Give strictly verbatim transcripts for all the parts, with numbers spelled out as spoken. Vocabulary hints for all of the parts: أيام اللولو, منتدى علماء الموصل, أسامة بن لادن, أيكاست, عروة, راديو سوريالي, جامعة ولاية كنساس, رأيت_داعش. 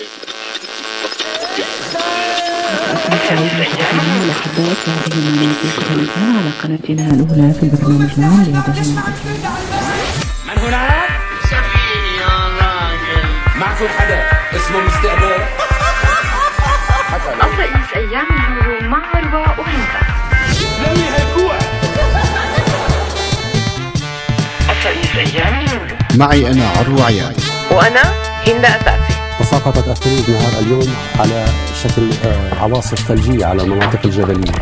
لحظات هذه المناسبة على قناتنا الأولى في البرنامج العام لهذا من هناك؟ سفيه يا راجل معكم حدا اسمه مستقبل رئيس أيام اللولو مع عروة وهندسة لمي هالكوع رئيس أيام اللولو. معي أنا عروة عياد وأنا هند أساسي. وسقطت أثريد نهار اليوم على شكل عواصف ثلجية على المناطق الجبلية.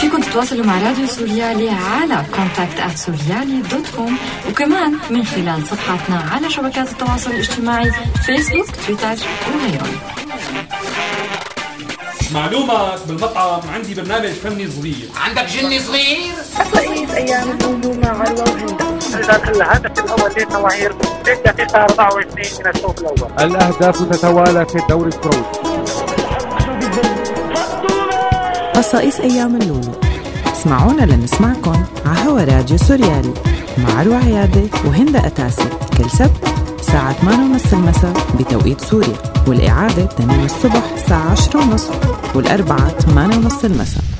فيكم تتواصلوا مع راديو سوريالي على كونتاكت آت سوريالي دوت كوم وكمان من خلال صفحاتنا على شبكات التواصل الاجتماعي فيسبوك، تويتر وغيرهم. معلومات بالمطعم، عندي برنامج فني صغير. عندك جني صغير؟ رئيس أيام اللولو مع عروة وهند. الهدف الأول للمواهير بالدقيقة أربعة وعشرين من الشوط الأول. الأهداف تتوالى في الدوري السعودي. قصائص أيام اللولو، اسمعونا لنسمعكم على هوا راديو سوريالي مع عروة عيادة وهند أتاسي كل سبت الساعة ثمانية وثلاثين المساء بتوقيت سوريا، والإعادة ثمانية الصبح الساعة عشرة وثلاثين والأربعة ثمانية وثلاثين المساء.